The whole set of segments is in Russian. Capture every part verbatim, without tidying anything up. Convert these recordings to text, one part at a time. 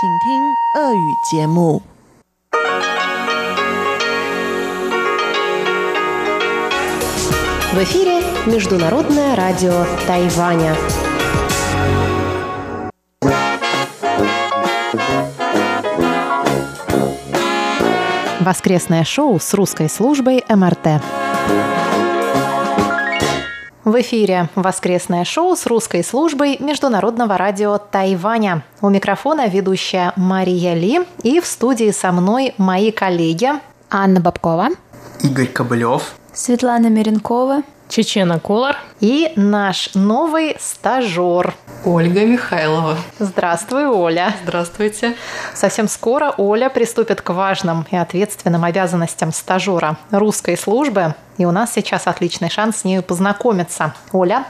В эфире Международное радио Тайваня. Воскресное шоу с русской службой МРТ. В эфире воскресное шоу с русской службой Международного радио Тайваня. У микрофона ведущая Мария Ли, и в студии со мной мои коллеги Анна Бабкова, Игорь Кобылев, Светлана Меренкова, Чечено Колор и наш новый стажер Ольга Михайлова. Здравствуй, Оля. Здравствуйте. Совсем скоро Оля приступит к важным и ответственным обязанностям стажера русской службы, и у нас сейчас отличный шанс с нею познакомиться. Оля,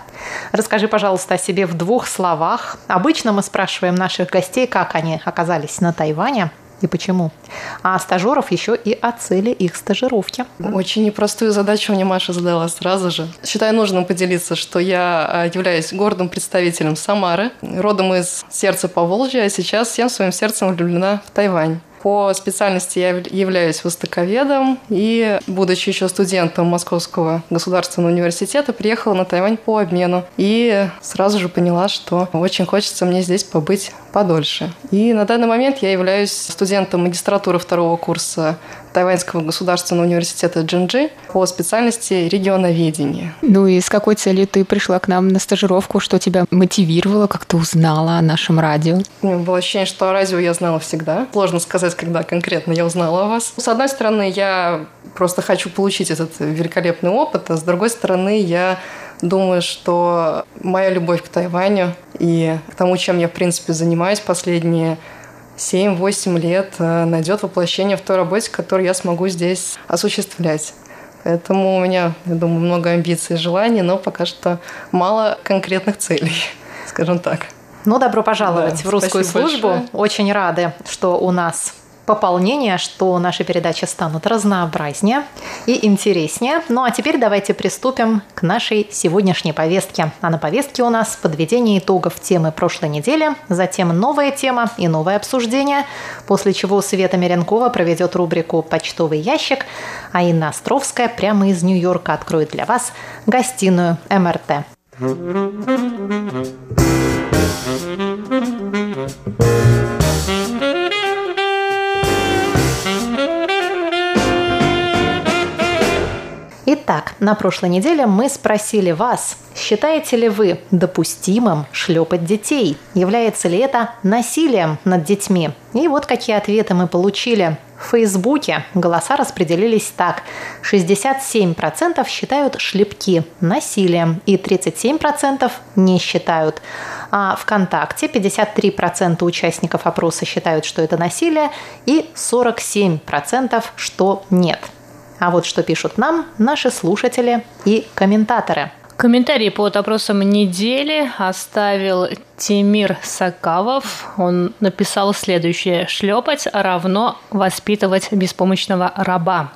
расскажи, пожалуйста, о себе в двух словах. Обычно мы спрашиваем наших гостей, как они оказались на Тайване. И почему? А стажеров еще и о цели их стажировки. Очень непростую задачу мне Маша задала сразу же. Считаю нужным поделиться, что я являюсь гордым представителем Самары, родом из сердца Поволжья, а сейчас всем своим сердцем влюблена в Тайвань. По специальности я являюсь востоковедом и, будучи еще студентом Московского государственного университета, приехала на Тайвань по обмену и сразу же поняла, что очень хочется мне здесь побыть подольше. И на данный момент я являюсь студентом магистратуры второго курса Тайваньского государственного университета Джинджи по специальности регионоведения. Ну и с какой целью ты пришла к нам на стажировку? Что тебя мотивировало? Как ты узнала о нашем радио? У меня было ощущение, что о радио я знала всегда. Сложно сказать, когда конкретно я узнала о вас. С одной стороны, я просто хочу получить этот великолепный опыт, а с другой стороны, я думаю, что моя любовь к Тайваню и к тому, чем я, в принципе, занимаюсь последние семь-восемь лет, найдет воплощение в той работе, которую я смогу здесь осуществлять. Поэтому у меня, я думаю, много амбиций и желаний, но пока что мало конкретных целей, скажем так. Ну, добро пожаловать да, в русскую службу. Большое. Очень рады, что у нас пополнение, что наши передачи станут разнообразнее и интереснее. Ну а теперь давайте приступим к нашей сегодняшней повестке. А на повестке у нас подведение итогов темы прошлой недели, затем новая тема и новое обсуждение, после чего Света Меренкова проведет рубрику «Почтовый ящик», а Инна Островская прямо из Нью-Йорка откроет для вас гостиную МРТ. Итак, на прошлой неделе мы спросили вас, считаете ли вы допустимым шлепать детей? Является ли это насилием над детьми? И вот какие ответы мы получили. В Фейсбуке голоса распределились так. шестьдесят семь процентов считают шлепки насилием и тридцать семь процентов не считают. А ВКонтакте пятьдесят три процента участников опроса считают, что это насилие, и сорок семь процентов, что нет. А вот что пишут нам наши слушатели и комментаторы. Комментарий под опросом недели оставил Тимир Сакавов. Он написал следующее. «Шлепать равно воспитывать беспомощного раба».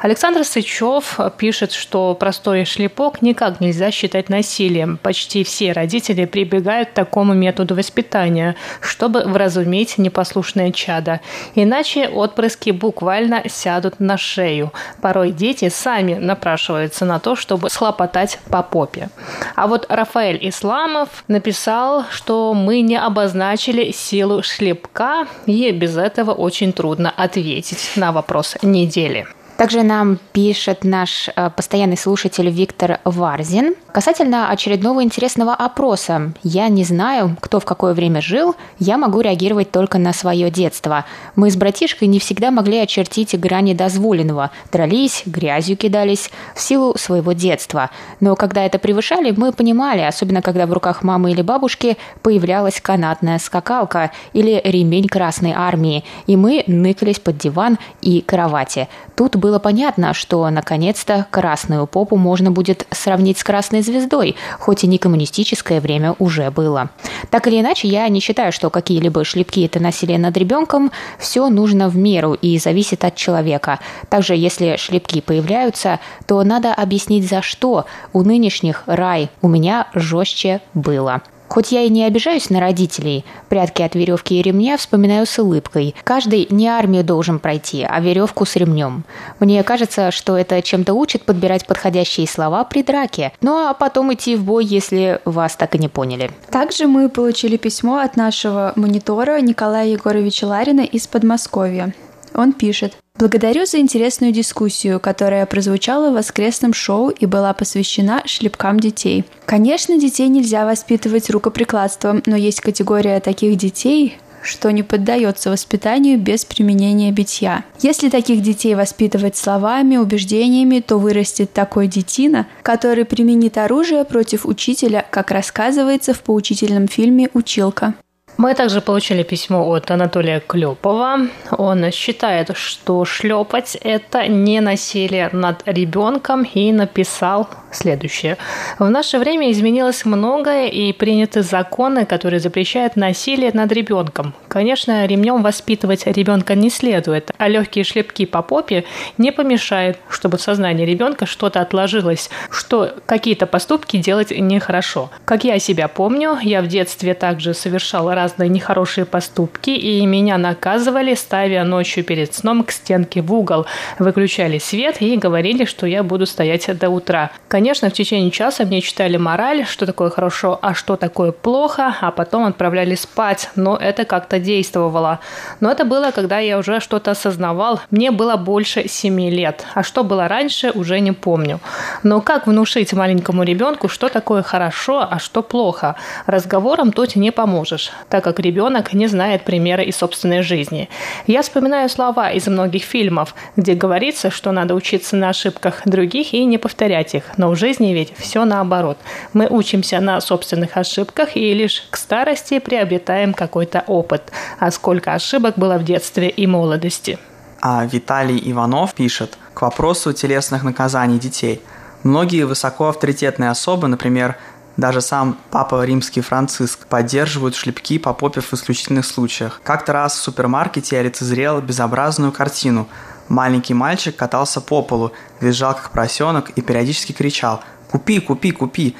Александр Сычев пишет, что простой шлепок никак нельзя считать насилием. Почти все родители прибегают к такому методу воспитания, чтобы вразумить непослушное чадо. Иначе отпрыски буквально сядут на шею. Порой дети сами напрашиваются на то, чтобы схлопотать по попе. А вот Рафаэль Исламов написал, что мы не обозначили силу шлепка, и без этого очень трудно ответить на вопрос недели. Также нам пишет наш постоянный слушатель Виктор Варзин. Касательно очередного интересного опроса. Я не знаю, кто в какое время жил, я могу реагировать только на свое детство. Мы с братишкой не всегда могли очертить грани дозволенного. Дрались, грязью кидались в силу своего детства. Но когда это превышали, мы понимали, особенно когда в руках мамы или бабушки появлялась канатная скакалка или ремень Красной Армии, и мы ныкались под диван и кровати. Тут было понятно, что наконец-то красную попу можно будет сравнить с красной звездой, хоть и не коммунистическое время уже было. Так или иначе, я не считаю, что какие-либо шлепки – это насилие над ребенком. Все нужно в меру и зависит от человека. Также, если шлепки появляются, то надо объяснить, за что. У нынешних рай, у меня жестче было. Хоть я и не обижаюсь на родителей, прятки от веревки и ремня вспоминаю с улыбкой. Каждый не армию должен пройти, а веревку с ремнем. Мне кажется, что это чем-то учит подбирать подходящие слова при драке, ну а потом идти в бой, если вас так и не поняли. Также мы получили письмо от нашего монитора Николая Егоровича Ларина из Подмосковья. Он пишет: «Благодарю за интересную дискуссию, которая прозвучала в воскресном шоу и была посвящена шлепкам детей. Конечно, детей нельзя воспитывать рукоприкладством, но есть категория таких детей, что не поддается воспитанию без применения битья. Если таких детей воспитывать словами, убеждениями, то вырастет такой детина, который применит оружие против учителя, как рассказывается в поучительном фильме «Училка». Мы также получили письмо от Анатолия Клёпова. Он считает, что шлепать – это не насилие над ребенком, и написал следующее. В наше время изменилось многое, и приняты законы, которые запрещают насилие над ребенком. Конечно, ремнем воспитывать ребенка не следует, а легкие шлепки по попе не помешают, чтобы в сознании ребенка что-то отложилось, что какие-то поступки делать нехорошо. Как я себя помню, я в детстве также совершала разные нехорошие поступки, и меня наказывали, ставя ночью перед сном к стенке в угол, выключали свет и говорили, что я буду стоять до утра. Конечно, в течение часа мне читали мораль, что такое хорошо, а что такое плохо, а потом отправляли спать, но это как-то действовало. Но это было, когда я уже что-то осознавал, мне было больше семи лет, а что было раньше, уже не помню. Но как внушить маленькому ребенку, что такое хорошо, а что плохо? Разговором тут не поможешь, так как ребенок не знает примера из собственной жизни. Я вспоминаю слова из многих фильмов, где говорится, что надо учиться на ошибках других и не повторять их, но в жизни ведь все наоборот. Мы учимся на собственных ошибках и лишь к старости приобретаем какой-то опыт. А сколько ошибок было в детстве и молодости. А Виталий Иванов пишет к вопросу телесных наказаний детей. Многие высокоавторитетные особы, например, даже сам папа римский Франциск, поддерживают шлепки по попе в исключительных случаях. Как-то раз в супермаркете я лицезрел безобразную картину. Маленький мальчик катался по полу, визжал как поросенок и периодически кричал «Купи, купи, купи!».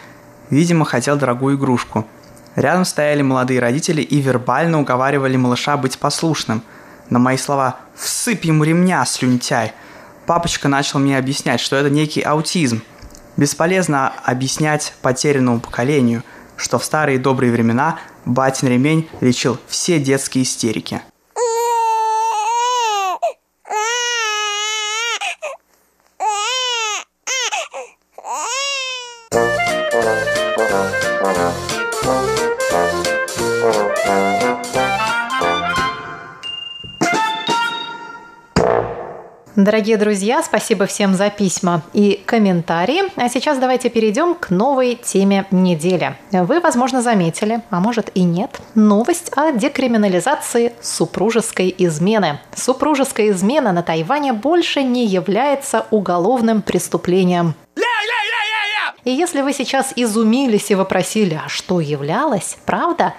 Видимо, хотел дорогую игрушку. Рядом стояли молодые родители и вербально уговаривали малыша быть послушным. На мои слова «Всыпь ему ремня, слюнтяй!» папочка начал мне объяснять, что это некий аутизм. Бесполезно объяснять потерянному поколению, что в старые добрые времена батин ремень лечил все детские истерики. Дорогие друзья, спасибо всем за письма и комментарии. А сейчас давайте перейдем к новой теме недели. Вы, возможно, заметили, а может и нет, новость о декриминализации супружеской измены. Супружеская измена на Тайване больше не является уголовным преступлением. И если вы сейчас изумились и вопросили, а что являлось, правда?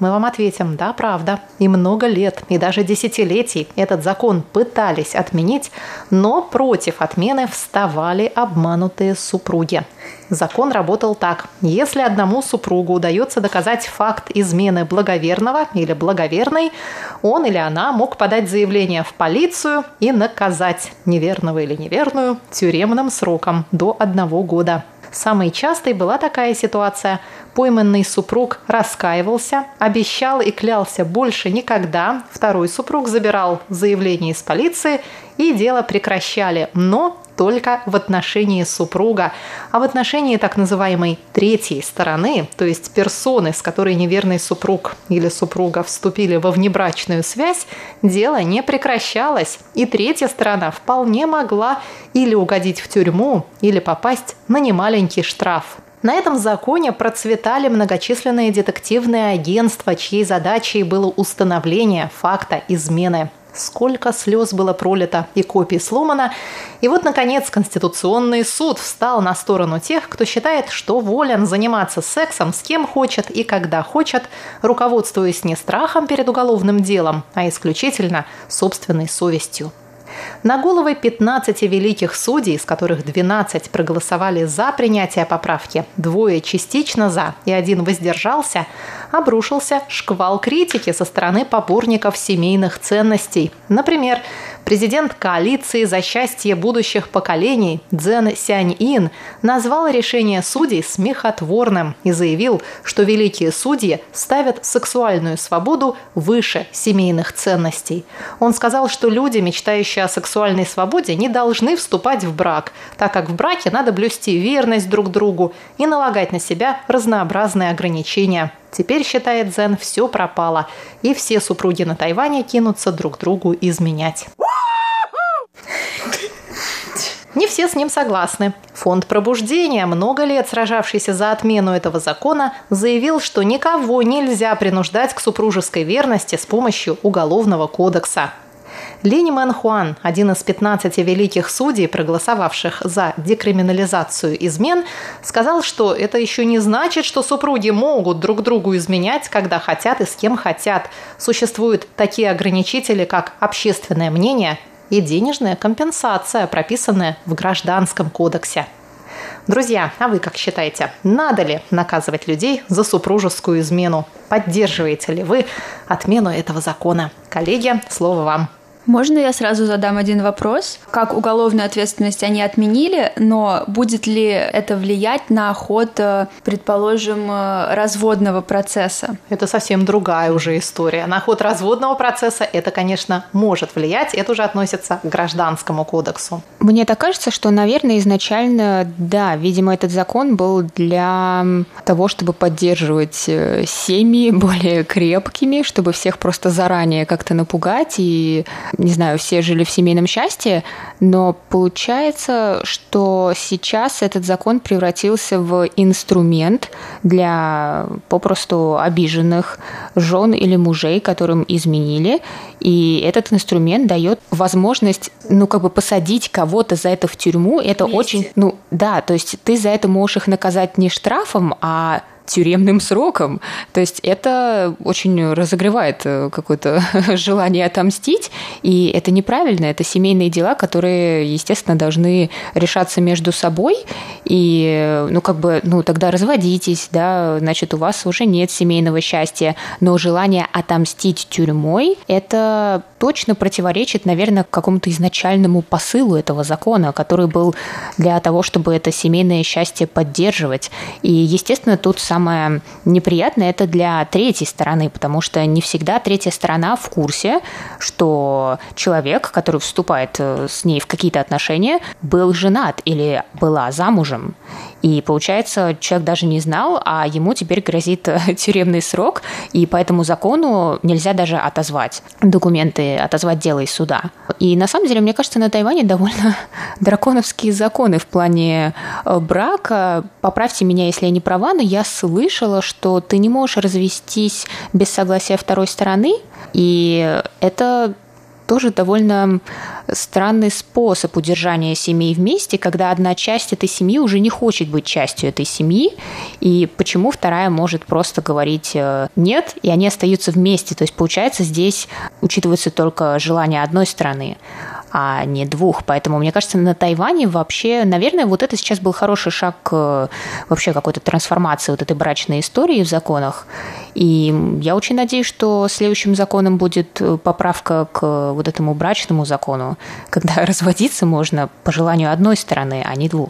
Мы вам ответим, да, правда. И много лет, и даже десятилетий этот закон пытались отменить, но против отмены вставали обманутые супруги. Закон работал так. Если одному супругу удается доказать факт измены благоверного или благоверной, он или она мог подать заявление в полицию и наказать неверного или неверную тюремным сроком до одного года. Самой частой была такая ситуация. Пойманный супруг раскаивался, обещал и клялся больше никогда. Второй супруг забирал заявление из полиции, и дело прекращали, но только в отношении супруга. А в отношении так называемой третьей стороны, то есть персоны, с которой неверный супруг или супруга вступили во внебрачную связь, дело не прекращалось. И третья сторона вполне могла или угодить в тюрьму, или попасть на немаленький штраф. На этом законе процветали многочисленные детективные агентства, чьей задачей было установление факта измены. Сколько слез было пролито и копий сломано. И вот, наконец, Конституционный суд встал на сторону тех, кто считает, что волен заниматься сексом с кем хочет и когда хочет, руководствуясь не страхом перед уголовным делом, а исключительно собственной совестью. На головы пятнадцати великих судей, из которых двенадцать проголосовали за принятие поправки, двое частично за и один воздержался, обрушился шквал критики со стороны поборников семейных ценностей. Например, президент коалиции «За счастье будущих поколений» Дзен Сяньин назвал решение судей смехотворным и заявил, что великие судьи ставят сексуальную свободу выше семейных ценностей. Он сказал, что люди, мечтающие о сексуальной свободе, не должны вступать в брак, так как в браке надо блюсти верность друг другу и налагать на себя разнообразные ограничения. Теперь, считает Дзен, все пропало, и все супруги на Тайване кинутся друг другу изменять. Не все с ним согласны. Фонд пробуждения, много лет сражавшийся за отмену этого закона, заявил, что никого нельзя принуждать к супружеской верности с помощью Уголовного кодекса. Линь Мэн Хуан, один из пятнадцати великих судей, проголосовавших за декриминализацию измен, сказал, что это еще не значит, что супруги могут друг другу изменять, когда хотят и с кем хотят. Существуют такие ограничители, как общественное мнение и денежная компенсация, прописанная в Гражданском кодексе. Друзья, а вы как считаете, надо ли наказывать людей за супружескую измену? Поддерживаете ли вы отмену этого закона? Коллеги, слово вам. Можно я сразу задам один вопрос? Как уголовную ответственность они отменили, но будет ли это влиять на ход, предположим, разводного процесса? Это совсем другая уже история. На ход разводного процесса это, конечно, может влиять. Это уже относится к Гражданскому кодексу. Мне так кажется, что, наверное, изначально, да, видимо, этот закон был для того, чтобы поддерживать семьи более крепкими, чтобы всех просто заранее как-то напугать и... Не знаю, все жили в семейном счастье, но получается, что сейчас этот закон превратился в инструмент для попросту обиженных жен или мужей, которым изменили. И этот инструмент дает возможность, ну, как бы посадить кого-то за это в тюрьму. Это вместе. Очень... Ну, да, то есть ты за это можешь их наказать не штрафом, а... тюремным сроком. То есть это очень разогревает какое-то желание отомстить, и это неправильно. Это семейные дела, которые, естественно, должны решаться между собой, и, ну, как бы, ну, тогда разводитесь, да, значит, у вас уже нет семейного счастья. Но желание отомстить тюрьмой, это точно противоречит, наверное, какому-то изначальному посылу этого закона, который был для того, чтобы это семейное счастье поддерживать. И, естественно, тут сам Самое неприятное – это для третьей стороны, потому что не всегда третья сторона в курсе, что человек, который вступает с ней в какие-то отношения, был женат или была замужем. И получается, человек даже не знал, а ему теперь грозит тюремный срок, и по этому закону нельзя даже отозвать документы, отозвать дело из суда. И на самом деле, мне кажется, на Тайване довольно драконовские законы в плане брака. Поправьте меня, если я не права, но я с слышала, что ты не можешь развестись без согласия второй стороны, и это тоже довольно странный способ удержания семей вместе, когда одна часть этой семьи уже не хочет быть частью этой семьи, и почему вторая может просто говорить «нет», и они остаются вместе. То есть, получается, здесь учитывается только желание одной стороны, а не двух. Поэтому, мне кажется, на Тайване вообще, наверное, вот это сейчас был хороший шаг к вообще какой-то трансформации вот этой брачной истории в законах. И я очень надеюсь, что следующим законом будет поправка к вот этому брачному закону, когда разводиться можно по желанию одной стороны, а не двух.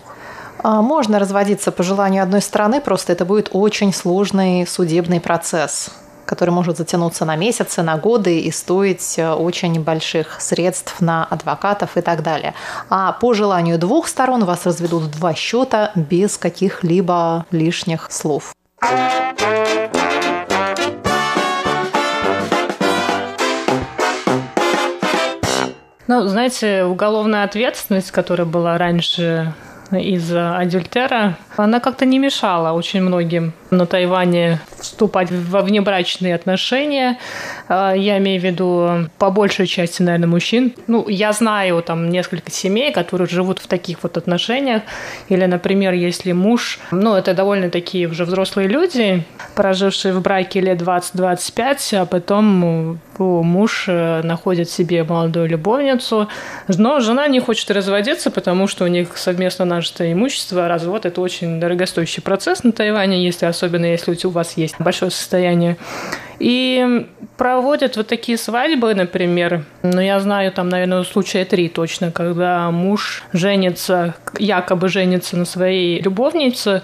Можно разводиться по желанию одной стороны, просто это будет очень сложный судебный процесс, который может затянуться на месяцы, на годы и стоить очень больших средств на адвокатов и так далее. А по желанию двух сторон вас разведут в два счета без каких-либо лишних слов. Ну, знаете, уголовная ответственность, которая была раньше из-за адюльтера, она как-то не мешала очень многим на Тайване вступать во внебрачные отношения. Я имею в виду по большей части, наверное, мужчин. Ну, я знаю там несколько семей, которые живут в таких вот отношениях. Или, например, если муж, ну, это довольно такие уже взрослые люди, прожившие в браке лет двадцать-двадцать пять, а потом муж находит себе молодую любовницу, но жена не хочет разводиться, потому что у них совместно нажитое имущество. Развод – это очень дорогостоящий процесс на Тайване, если особенно если у вас есть большое состояние. И проводят вот такие свадьбы, например. Ну, я знаю, там, наверное, случая три точно, когда муж женится, якобы женится на своей любовнице.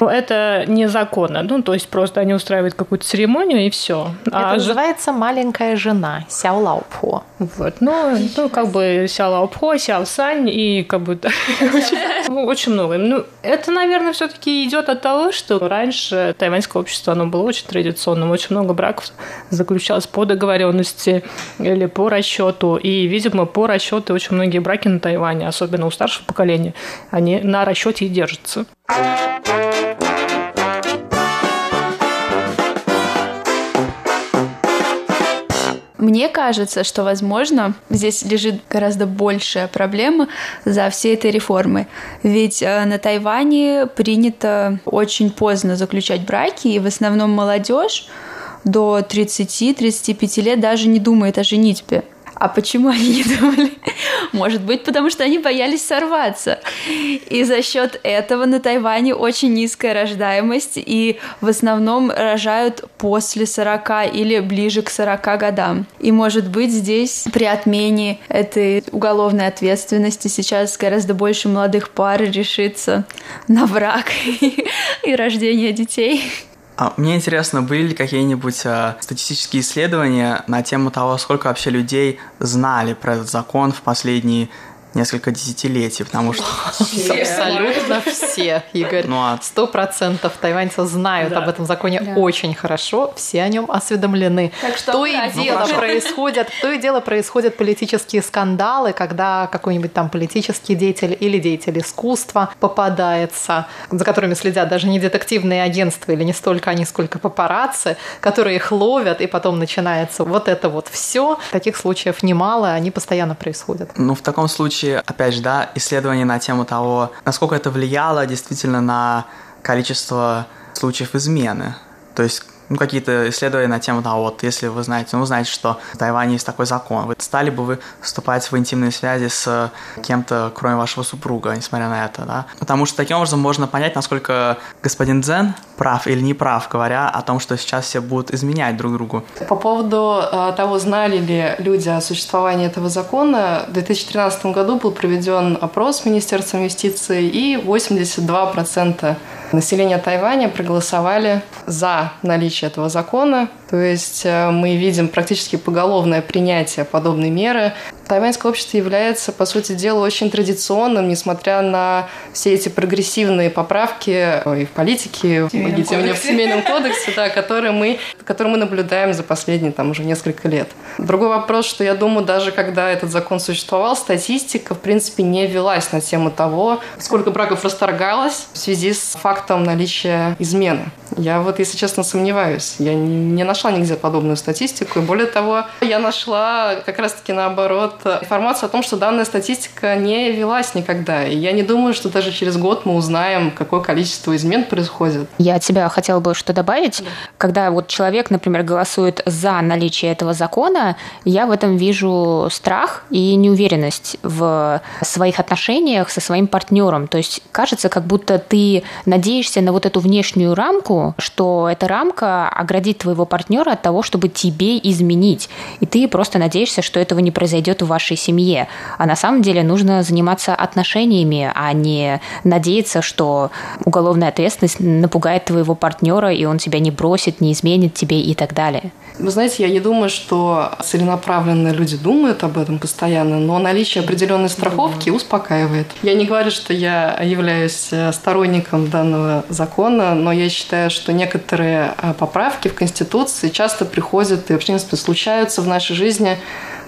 Это незаконно. Ну, то есть просто они устраивают какую-то церемонию, и все. Это а называется ж... маленькая жена, сяо лаопо. Вот. Ну, ну, как бы сяо лаопо, сяо сань, и как бы очень много. Ну, это, наверное, все-таки идет от того, что раньше тайваньское общество, оно было очень традиционным, очень много браков заключалось по договоренности или по расчету. И, видимо, по расчету очень многие браки на Тайване, особенно у старшего поколения, они на расчете и держатся. Мне кажется, что, возможно, здесь лежит гораздо большая проблема за всей этой реформой. Ведь на Тайване принято очень поздно заключать браки, и в основном молодежь до тридцати-тридцати пяти лет даже не думает о женитьбе. А почему они не думали? Может быть, потому что они боялись сорваться. И за счет этого на Тайване очень низкая рождаемость, и в основном рожают после сорока или ближе к сорока годам. И, может быть, здесь при отмене этой уголовной ответственности сейчас гораздо больше молодых пар решится на брак и, и рождение детей. А мне интересно, были ли какие-нибудь а, статистические исследования на тему того, сколько вообще людей знали про этот закон в последние несколько десятилетий, потому что... Все. Абсолютно все, Игорь. Сто процентов тайваньцев знают да. об этом законе да. очень хорошо, все о нем осведомлены. Так что то, и дело происходят, то и дело происходят политические скандалы, когда какой-нибудь там политический деятель или деятель искусства попадается, за которыми следят даже не детективные агентства или не столько они, сколько папарацци, которые их ловят, и потом начинается вот это вот все. Таких случаев немало, они постоянно происходят. Ну, в таком случае опять же, да, исследования на тему того, насколько это влияло действительно на количество случаев измены. То есть, ну, какие-то исследования на тему того, вот, если вы знаете, ну, знаете, что в Тайване есть такой закон, вы стали бы вы вступать в интимные связи с кем-то, кроме вашего супруга, несмотря на это, да? Потому что таким образом можно понять, насколько господин Дзен прав или не прав, говоря о том, что сейчас все будут изменять друг другу. По поводу того, знали ли люди о существовании этого закона, в две тысячи тринадцатом году был проведен опрос Министерством юстиции, и восемьдесят два процента населения Тайваня проголосовали за наличие этого закона. То есть мы видим практически поголовное принятие подобной меры. Тайваньское общество является, по сути дела, очень традиционным, несмотря на все эти прогрессивные поправки и в политике, и тем не в семейном кодексе, да, которые мы, которые мы наблюдаем за последние там, уже несколько лет. Другой вопрос, что я думаю, даже когда этот закон существовал, статистика, в принципе, не велась на тему того, сколько браков расторгалось в связи с фактом наличия измены. Я вот, если честно, сомневаюсь. Я не нашла нигде подобную статистику. И более того, я нашла как раз-таки наоборот информацию о том, что данная статистика не велась никогда. И я не думаю, что даже через год мы узнаем, какое количество измен происходит. Я от себя хотела бы что добавить. Да. Когда вот человек, например, голосует за наличие этого закона, я в этом вижу страх и неуверенность в своих отношениях со своим партнером. То есть кажется, как будто ты надеешься на вот эту внешнюю рамку, что эта рамка оградит твоего партнера от того, чтобы тебе изменить. И ты просто надеешься, что этого не произойдет в вашей семье. А на самом деле нужно заниматься отношениями, а не надеяться, что уголовная ответственность напугает твоего партнера, и он тебя не бросит, не изменит тебе и так далее. Вы знаете, я не думаю, что целенаправленные люди думают об этом постоянно, но наличие определенной страховки успокаивает. Я не говорю, что я являюсь сторонником данного закона, но я считаю, что некоторые поправки в Конституции часто приходят и, в принципе, случаются в нашей жизни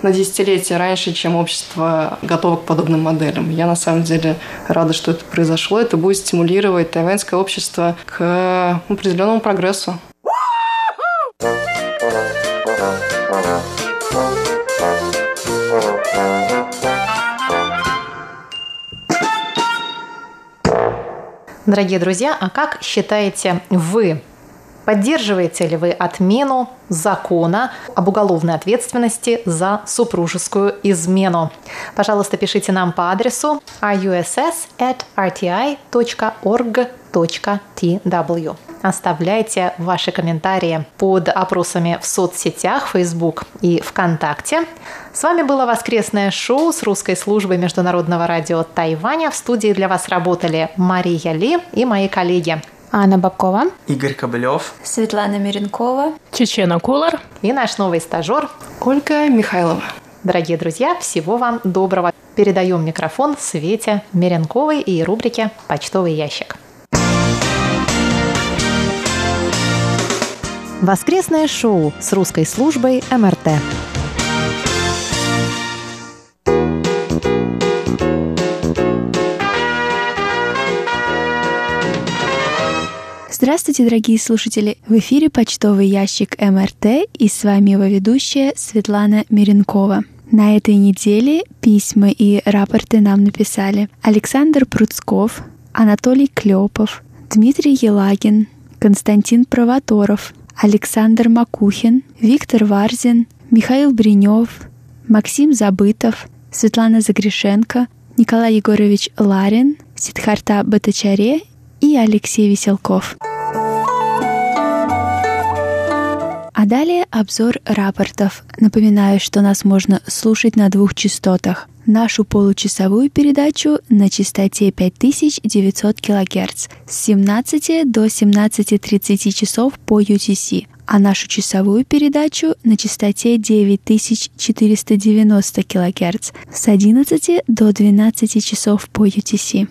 на десятилетия раньше, чем общество готово к подобным моделям. Я, на самом деле, рада, что это произошло. Это будет стимулировать тайваньское общество к определенному прогрессу. Дорогие друзья, а как считаете вы, поддерживаете ли вы отмену закона об уголовной ответственности за супружескую измену? Пожалуйста, пишите нам по адресу ай ю эс эс собака эр ти ай точка орг точка ти дабл ю. Оставляйте ваши комментарии под опросами в соцсетях Facebook и ВКонтакте. С вами было воскресное шоу с русской службой Международного радио Тайваня. В студии для вас работали Мария Ли и мои коллеги Анна Бабкова, Игорь Кобылев, Светлана Меренкова, Чечено Колор и наш новый стажер Ольга Михайлова. Дорогие друзья, всего вам доброго. Передаем микрофон Свете Меренковой и рубрике «Почтовый ящик». Воскресное шоу с русской службой эм эр тэ. Здравствуйте, дорогие слушатели! В эфире почтовый ящик эм эр тэ и с вами его ведущая Светлана Меренкова. На этой неделе письма и рапорты нам написали Александр Пруцков, Анатолий Клёпов, Дмитрий Елагин, Константин Провоторов, Александр Макухин, Виктор Варзин, Михаил Бринёв, Максим Забытов, Светлана Загришенко, Николай Егорович Ларин, Сиддхартха Бхаттачарья и Алексей Веселков. А далее обзор рапортов. Напоминаю, что нас можно слушать на двух частотах. Нашу получасовую передачу на частоте пять тысяч девятьсот килогерц с семнадцати до семнадцати тридцати часов по ю ти си, а нашу часовую передачу на частоте девять тысяч четыреста девяносто килогерц с одиннадцати до двенадцати часов по ю ти си.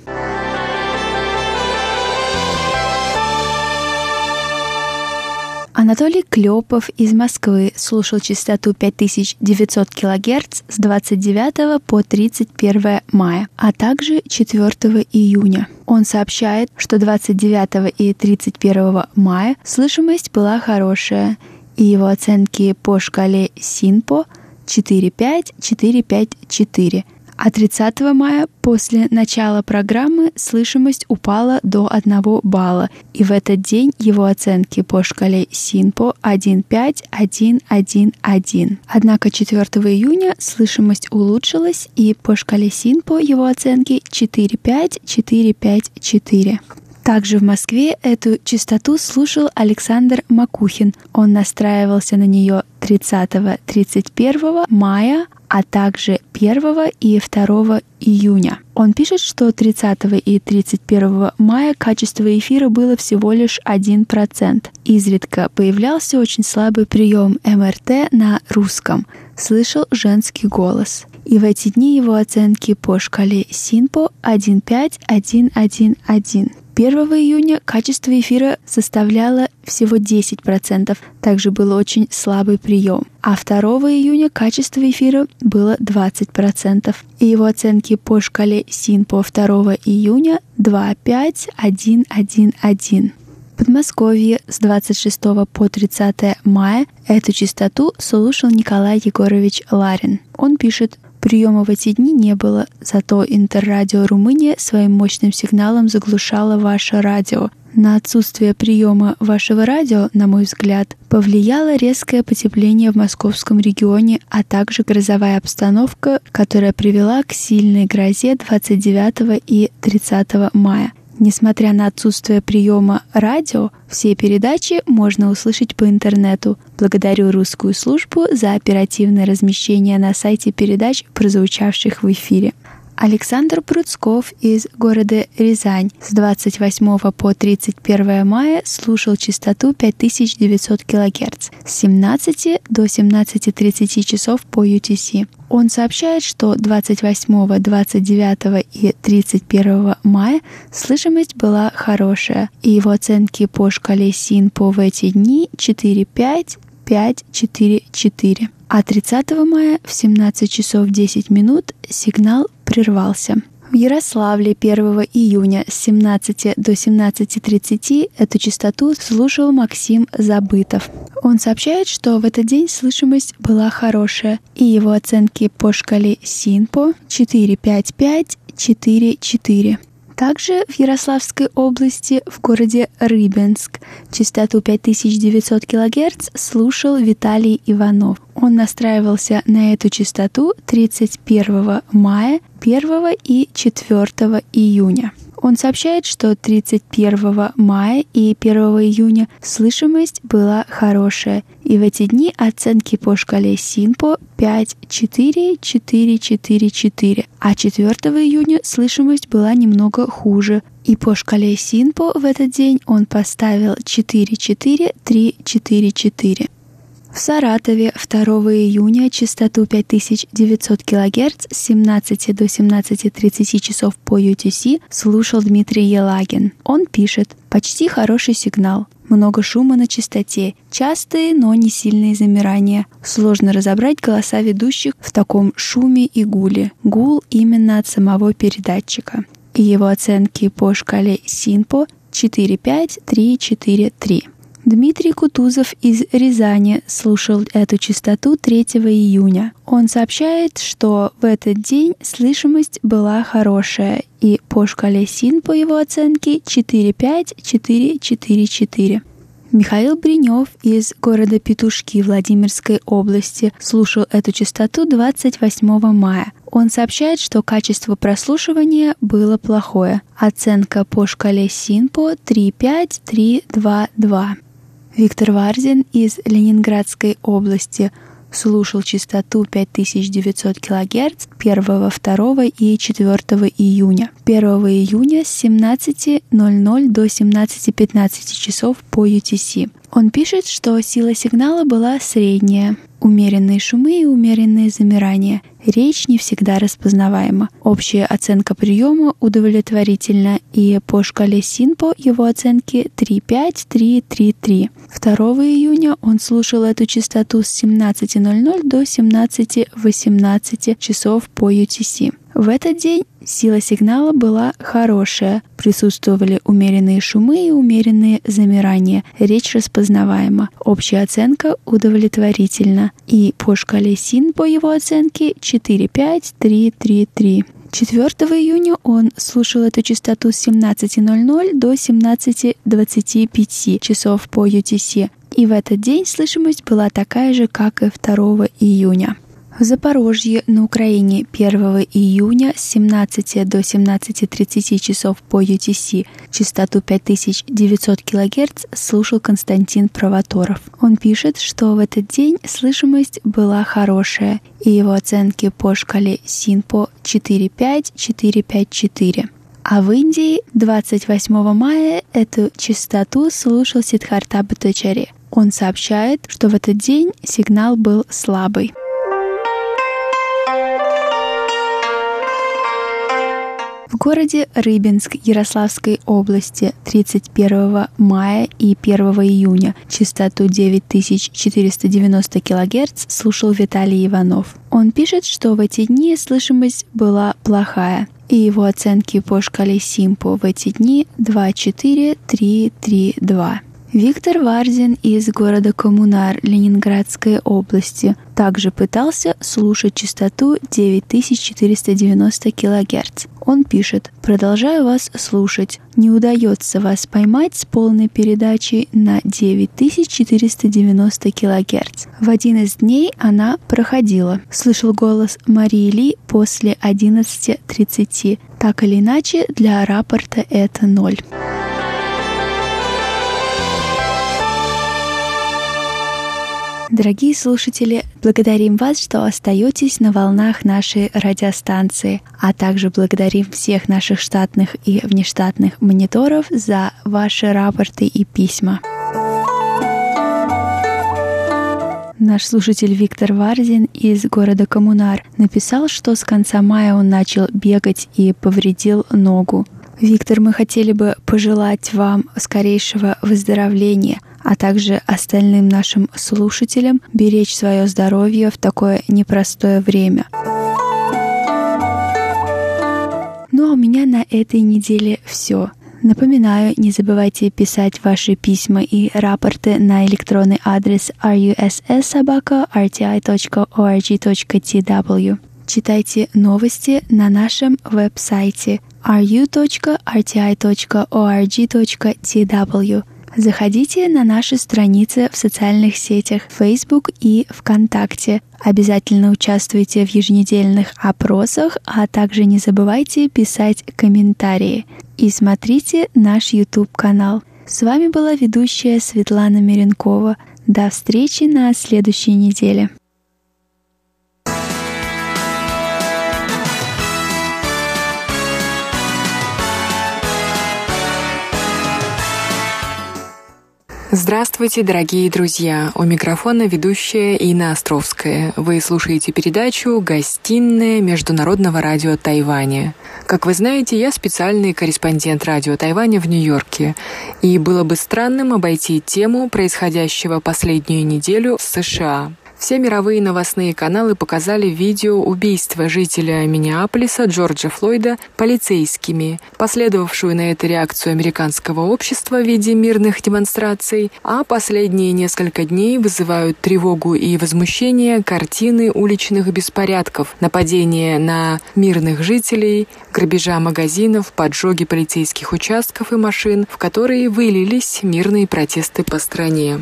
Анатолий Клёпов из Москвы слушал частоту пять тысяч девятьсот килогерц с двадцать девятого по тридцать первое мая, а также четвёртого июня. Он сообщает, что двадцать девятого и тридцать первого мая слышимость была хорошая, и его оценки по шкале Синпо четыре пять, четыре пять, четыре. А тридцатого мая после начала программы слышимость упала до одного балла, и в этот день его оценки по шкале Синпо один пять, один один один. Однако четвёртого июня слышимость улучшилась, и по шкале Синпо его оценки четыре пять, четыре пять, четыре. Также в Москве эту частоту слушал Александр Макухин. Он настраивался на нее тридцатого, тридцать первого мая, а также первого и второго июня. Он пишет, что тридцатого и тридцать первого мая качество эфира было всего лишь один процент. Изредка появлялся очень слабый прием эм эр тэ на русском. Слышал женский голос. И в эти дни его оценки по шкале Синпо один пять, один один один. первого июня качество эфира составляло всего десять процентов, также был очень слабый прием. А второго июня качество эфира было двадцать процентов, и его оценки по шкале Синпо второго июня два пять, один один один. В Подмосковье с двадцать шестого по тридцатое мая эту частоту слушал Николай Егорович Ларин. Он пишет: приема в эти дни не было, зато Интеррадио Румыния своим мощным сигналом заглушало ваше радио. На отсутствие приема вашего радио, на мой взгляд, повлияло резкое потепление в московском регионе, а также грозовая обстановка, которая привела к сильной грозе двадцать девятого и тридцатого мая. Несмотря на отсутствие приема радио, все передачи можно услышать по интернету. Благодарю русскую службу за оперативное размещение на сайте передач, прозвучавших в эфире. Александр Пруцков из города Рязань с двадцать восьмого по тридцать первое мая слушал частоту пять тысяч девятьсот килогерц с семнадцати до семнадцати тридцати часов по ю ти си. Он сообщает, что двадцать восьмого, двадцать девятого и тридцать первого мая слышимость была хорошая, и его оценки по шкале СИНПО в эти дни четыре пять, пять четыре четыре. А тридцатого мая в семнадцать часов десять минут сигнал прервался. В Ярославле первого июня с семнадцати до семнадцати тридцати эту частоту слушал Максим Забытов. Он сообщает, что в этот день слышимость была хорошая, и его оценки по шкале СИНПО четыре пять пять четыре четыре. Также в Ярославской области в городе Рыбинск частоту пять тысяч девятьсот килогерц слушал Виталий Иванов. Он настраивался на эту частоту тридцать первого мая, первого и четвёртого июня. Он сообщает, что тридцать первого мая и первого июня слышимость была хорошая, и в эти дни оценки по шкале СИНПО пять четыре четыре четыре четыре, а четвёртого июня слышимость была немного хуже, и по шкале СИНПО в этот день он поставил четыре четыре три четыре четыре. В Саратове второго июня частоту пять тысяч девятьсот килогерц с семнадцати до семнадцати тридцати часов по ю ти си слушал Дмитрий Елагин. Он пишет: «Почти хороший сигнал. Много шума на частоте, частые, но не сильные замирания. Сложно разобрать голоса ведущих в таком шуме и гуле. Гул именно от самого передатчика». И его оценки по шкале СИНПО четыре пять три четыре три. Дмитрий Кутузов из Рязани слушал эту частоту третьего июня. Он сообщает, что в этот день слышимость была хорошая, и по шкале СИН по его оценке четыре пять четыре четыре четыре. Михаил Бринёв из города Петушки Владимирской области слушал эту частоту двадцать восьмого мая. Он сообщает, что качество прослушивания было плохое. Оценка по шкале СИН по три пять три два два. Виктор Варзин из Ленинградской области слушал частоту пять тысяч девятьсот килогерц первого, второго и четвёртого июня. первого июня с семнадцати ноль-ноль до семнадцати пятнадцати часов по ю ти си. Он пишет, что сила сигнала была средняя. Умеренные шумы и умеренные замирания. Речь не всегда распознаваема. Общая оценка приема удовлетворительна, и по шкале СИНПО его оценки три пять три три три. второго июня он слушал эту частоту с семнадцати ноль-ноль до семнадцати восемнадцати часов по ю ти си. В этот день сила сигнала была хорошая, присутствовали умеренные шумы и умеренные замирания, речь распознаваема, общая оценка удовлетворительна, и по шкале СИН по его оценке четыре пять три три три. четвёртого июня он слушал эту частоту с семнадцати ноль-ноль до семнадцати двадцати пяти часов по ю ти си, и в этот день слышимость была такая же, как и второго июня. В Запорожье на Украине первого июня с семнадцати до семнадцати тридцати часов по ю ти си частоту пять тысяч девятьсот килогерц слушал Константин Провоторов. Он пишет, что в этот день слышимость была хорошая, и его оценки по шкале СИНПО четыре пять четыре пять четыре. А в Индии двадцать восьмого мая эту частоту слушал Сиддхартха Бхаттачарья. Он сообщает, что в этот день сигнал был слабый. В городе Рыбинск Ярославской области тридцать первого мая и первого июня частоту девять тысяч четыреста девяносто килогерц слушал Виталий Иванов. Он пишет, что в эти дни слышимость была плохая, и его оценки по шкале СИНПО в эти дни два четыре три три два. Виктор Варзин из города Коммунар Ленинградской области также пытался слушать частоту девять тысяч четыреста девяносто килогерц. Он пишет: «Продолжаю вас слушать. Не удается вас поймать с полной передачей на девять тысяч четыреста девяносто килогерц. В один из дней она проходила. Слышал голос Марии Ли после одиннадцати тридцати. Так или иначе, для рапорта это ноль». Дорогие слушатели, благодарим вас, что остаетесь на волнах нашей радиостанции, а также благодарим всех наших штатных и внештатных мониторов за ваши рапорты и письма. Наш слушатель Виктор Варзин из города Коммунар написал, что с конца мая он начал бегать и повредил ногу. Виктор, мы хотели бы пожелать вам скорейшего выздоровления, а также остальным нашим слушателям беречь свое здоровье в такое непростое время. Ну а у меня на этой неделе все. Напоминаю, не забывайте писать ваши письма и рапорты на электронный адрес эр ю эс эс собака эр ти ай точка о эр джи точка ти дабл ю. Читайте новости на нашем веб-сайте эр ю точка эр ти ай точка о эр джи точка ти дабл ю. Заходите на наши страницы в социальных сетях Facebook и ВКонтакте. Обязательно участвуйте в еженедельных опросах, а также не забывайте писать комментарии. И смотрите наш YouTube-канал. С вами была ведущая Светлана Меренкова. До встречи на следующей неделе. Здравствуйте, дорогие друзья! У микрофона ведущая Инна Островская. Вы слушаете передачу «Гостиная Международного радио Тайваня». Как вы знаете, я специальный корреспондент радио Тайваня в Нью-Йорке. И было бы странным обойти тему происходящего последнюю неделю в США. Все мировые новостные каналы показали видео убийства жителя Миннеаполиса Джорджа Флойда полицейскими, последовавшую на это реакцию американского общества в виде мирных демонстраций, а последние несколько дней вызывают тревогу и возмущение картины уличных беспорядков, нападения на мирных жителей, грабежа магазинов, поджоги полицейских участков и машин, в которые вылились мирные протесты по стране.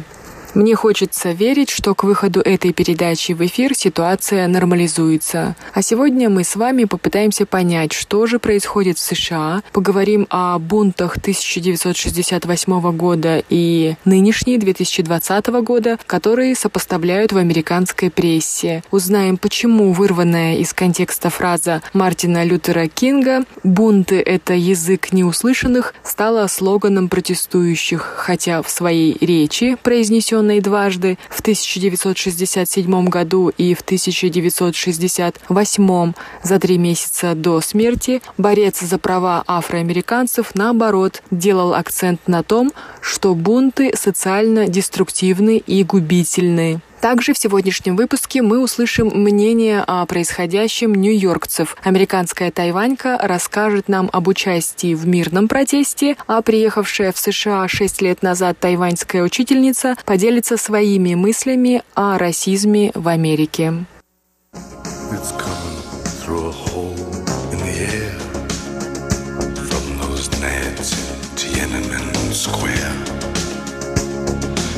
Мне хочется верить, что к выходу этой передачи в эфир ситуация нормализуется. А сегодня мы с вами попытаемся понять, что же происходит в США, поговорим о бунтах тысяча девятьсот шестьдесят восьмого года и нынешней две тысячи двадцатого года, которые сопоставляют в американской прессе. Узнаем, почему вырванная из контекста фраза Мартина Лютера Кинга «Бунты – это язык неуслышанных» стала слоганом протестующих, хотя в своей речи, произнесенной дважды, в тысяча девятьсот шестьдесят седьмом году и в тысяча девятьсот шестьдесят восьмом, за три месяца до смерти, борец за права афроамериканцев, наоборот, делал акцент на том, что бунты социально деструктивны и губительны. Также в сегодняшнем выпуске мы услышим мнение о происходящем нью-йоркцев. Американская тайванька расскажет нам об участии в мирном протесте, а приехавшая в США шесть лет назад тайваньская учительница поделится своими мыслями о расизме в Америке.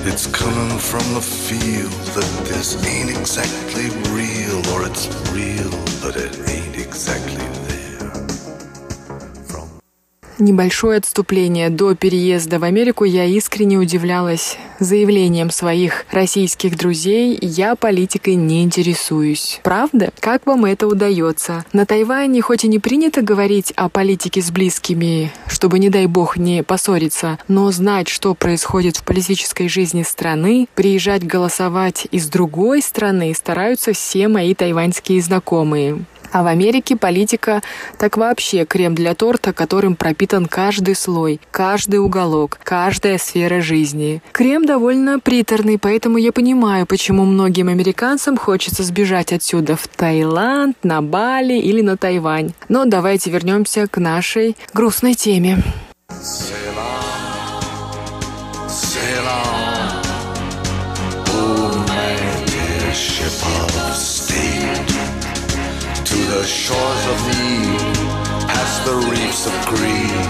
It's coming from the field that this ain't exactly real, or it's real, but it ain't exactly there. From... Небольшое отступление. До переезда в Америку я искренне удивлялась заявлением своих российских друзей: «Я политикой не интересуюсь». Правда? Как вам это удается? На Тайване хоть и не принято говорить о политике с близкими, чтобы, не дай бог, не поссориться, но знать, что происходит в политической жизни страны, приезжать голосовать из другой страны стараются все мои тайваньские знакомые. А в Америке политика так вообще крем для торта, которым пропитан каждый слой, каждый уголок, каждая сфера жизни. Крем довольно приторный, поэтому я понимаю, почему многим американцам хочется сбежать отсюда в Таиланд, на Бали или на Тайвань. Но давайте вернемся к нашей грустной теме. The shores of me, past the reefs of green,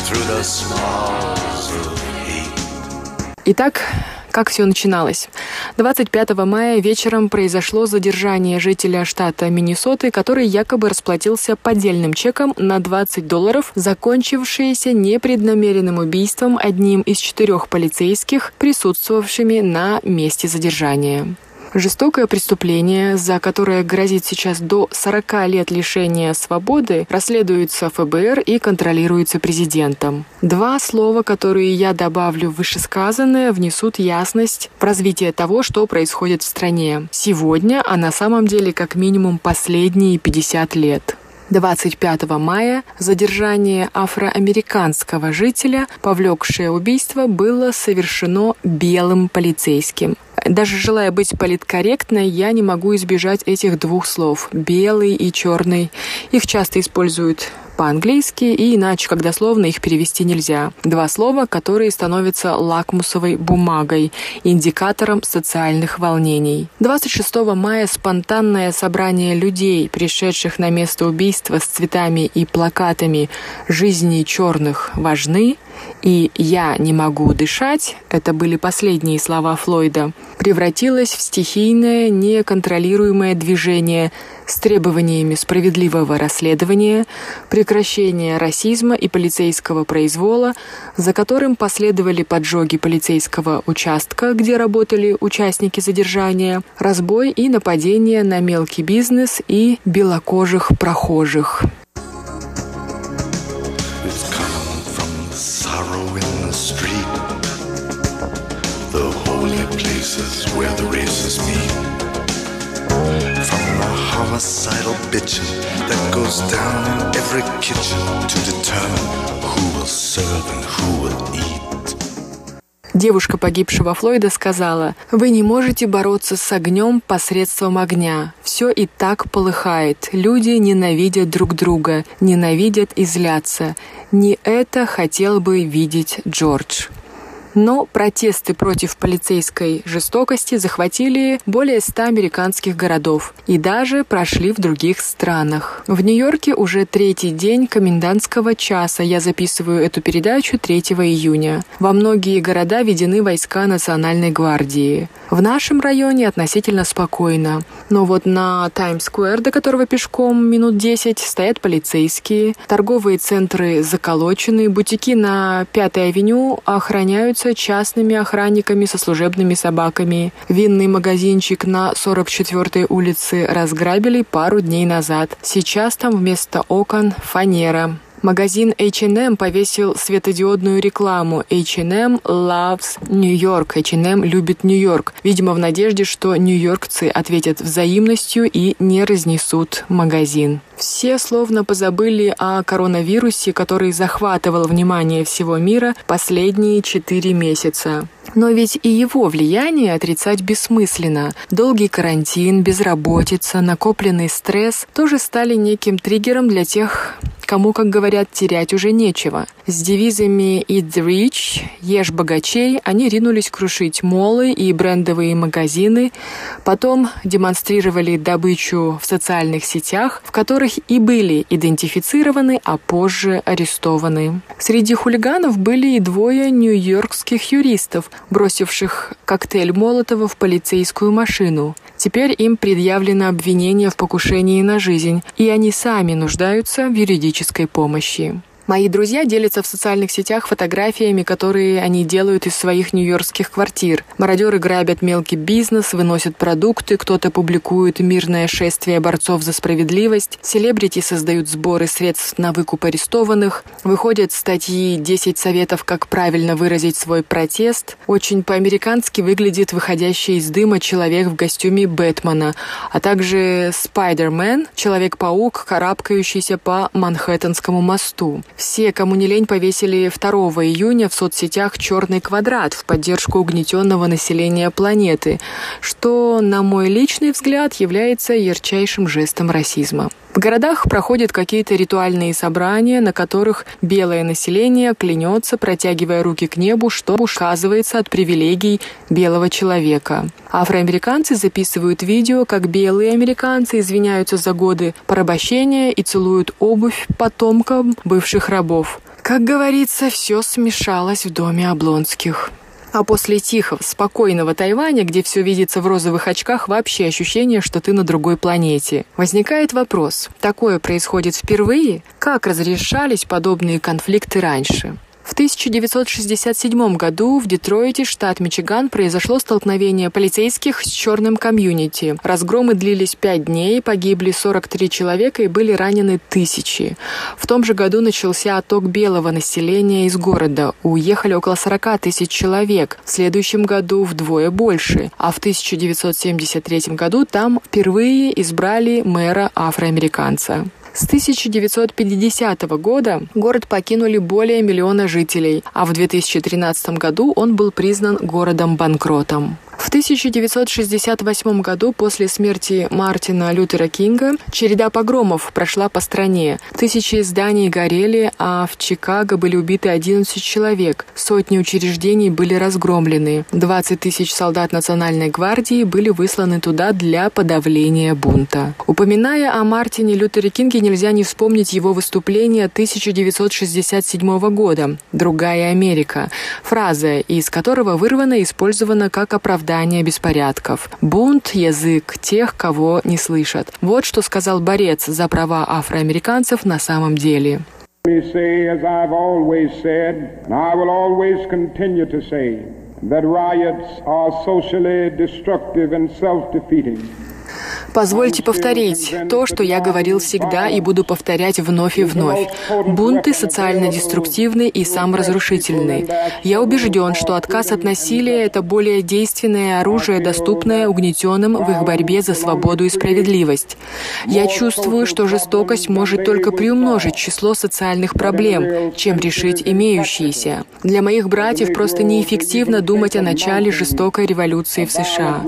through the smiles of hate. Итак, как все начиналось? двадцать пятого мая вечером произошло задержание жителя штата Миннесоты, который якобы расплатился поддельным чеком на двадцать долларов, закончившееся непреднамеренным убийством одним из четырех полицейских, присутствовавшими на месте задержания. Жестокое преступление, за которое грозит сейчас до сорока лет лишения свободы, расследуется ФБР и контролируется президентом. Два слова, которые я добавлю в вышесказанное, внесут ясность в развитие того, что происходит в стране сегодня, а на самом деле как минимум последние пятьдесят лет. двадцать пятого мая задержание афроамериканского жителя, повлекшее убийство, было совершено белым полицейским. Даже желая быть политкорректной, я не могу избежать этих двух слов – белый и черный. Их часто используют по-английски, и иначе, как дословно, их перевести нельзя. Два слова, которые становятся лакмусовой бумагой, индикатором социальных волнений. двадцать шестого мая спонтанное собрание людей, пришедших на место убийства с цветами и плакатами «Жизни черных важны» и «Я не могу дышать» — это были последние слова Флойда, превратилось в стихийное, неконтролируемое движение с требованиями справедливого расследования, прекращения расизма и полицейского произвола, за которым последовали поджоги полицейского участка, где работали участники задержания, разбой и нападения на мелкий бизнес и белокожих прохожих. Where the races meet From the homicidal bitchin' That goes down in every kitchen To determine who will serve and who will eat Девушка погибшего Флойда сказала: «Вы не можете бороться с огнем посредством огня. Все и так полыхает. Люди ненавидят друг друга, ненавидят и злятся. Не это хотел бы видеть Джордж». Но протесты против полицейской жестокости захватили более ста американских городов и даже прошли в других странах. В Нью-Йорке уже третий день комендантского часа. Я записываю эту передачу третьего июня. Во многие города введены войска Национальной гвардии. В нашем районе относительно спокойно. Но вот на Таймс-сквер, до которого пешком минут десять, стоят полицейские. Торговые центры заколочены. Бутики на пятой авеню охраняются частными охранниками со служебными собаками. Винный магазинчик на сорок четвёртой улице разграбили пару дней назад. Сейчас там вместо окон фанера. Магазин эйч энд эм повесил светодиодную рекламу «эйч энд эм loves New York», эйч энд эм любит Нью-Йорк, видимо, в надежде, что нью-йоркцы ответят взаимностью и не разнесут магазин. Все словно позабыли о коронавирусе, который захватывал внимание всего мира последние четыре месяца. Но ведь и его влияние отрицать бессмысленно. Долгий карантин, безработица, накопленный стресс тоже стали неким триггером для тех, кому, как говорят, терять уже нечего. С девизами «Eat the rich», «Ешь богачей» они ринулись крушить моллы и брендовые магазины, потом демонстрировали добычу в социальных сетях, в которых и были идентифицированы, а позже арестованы. Среди хулиганов были и двое нью-йоркских юристов, бросивших коктейль Молотова в полицейскую машину. Теперь им предъявлено обвинение в покушении на жизнь, и они сами нуждаются в юридической помощи. Мои друзья делятся в социальных сетях фотографиями, которые они делают из своих нью-йоркских квартир. Мародеры грабят мелкий бизнес, выносят продукты, кто-то публикует мирное шествие борцов за справедливость, селебрити создают сборы средств на выкуп арестованных, выходят статьи «десять советов, как правильно выразить свой протест». Очень по-американски выглядит выходящий из дыма человек в костюме Бэтмена, а также Спайдермен, Человек-паук, карабкающийся по Манхэттенскому мосту. Все, кому не лень, повесили второго июня в соцсетях «Черный квадрат» в поддержку угнетенного населения планеты, что, на мой личный взгляд, является ярчайшим жестом расизма. В городах проходят какие-то ритуальные собрания, на которых белое население клянется, протягивая руки к небу, что отказывается от привилегий белого человека. Афроамериканцы записывают видео, как белые американцы извиняются за годы порабощения и целуют обувь потомкам бывших рабов. Как говорится, все смешалось в доме Облонских. А после тихого, спокойного Тайваня, где все видится в розовых очках, вообще ощущение, что ты на другой планете. Возникает вопрос, такое происходит впервые? Как разрешались подобные конфликты раньше? В В тысяча девятьсот шестьдесят седьмом году в Детройте, штат Мичиган, произошло столкновение полицейских с черным комьюнити. Разгромы длились пять дней, погибли сорок три человека и были ранены тысячи. В том же году начался отток белого населения из города. Уехали около сорока тысяч человек. В следующем году вдвое больше. А в тысяча девятьсот семьдесят третьем году там впервые избрали мэра-афроамериканца. С тысяча девятьсот пятидесятого года город покинули более миллиона жителей, а в две тысячи тринадцатом году он был признан городом-банкротом. В тысяча девятьсот шестьдесят восьмом году после смерти Мартина Лютера Кинга череда погромов прошла по стране. Тысячи зданий горели, а в Чикаго были убиты одиннадцать человек. Сотни учреждений были разгромлены. двадцать тысяч солдат Национальной гвардии были высланы туда для подавления бунта. Упоминая о Мартине Лютере Кинге, нельзя не вспомнить его выступление тысяча девятьсот шестьдесят седьмого года «Другая Америка», фраза из которого вырвана и использована как оправдание беспорядков. Бунт – язык тех, кого не слышат. Вот что сказал борец за права афроамериканцев на самом деле. Позвольте повторить то, что я говорил всегда и буду повторять вновь и вновь. Бунты социально-деструктивны и саморазрушительны. Я убежден, что отказ от насилия – это более действенное оружие, доступное угнетенным в их борьбе за свободу и справедливость. Я чувствую, что жестокость может только приумножить число социальных проблем, чем решить имеющиеся. Для моих братьев просто неэффективно думать о начале жестокой революции в США.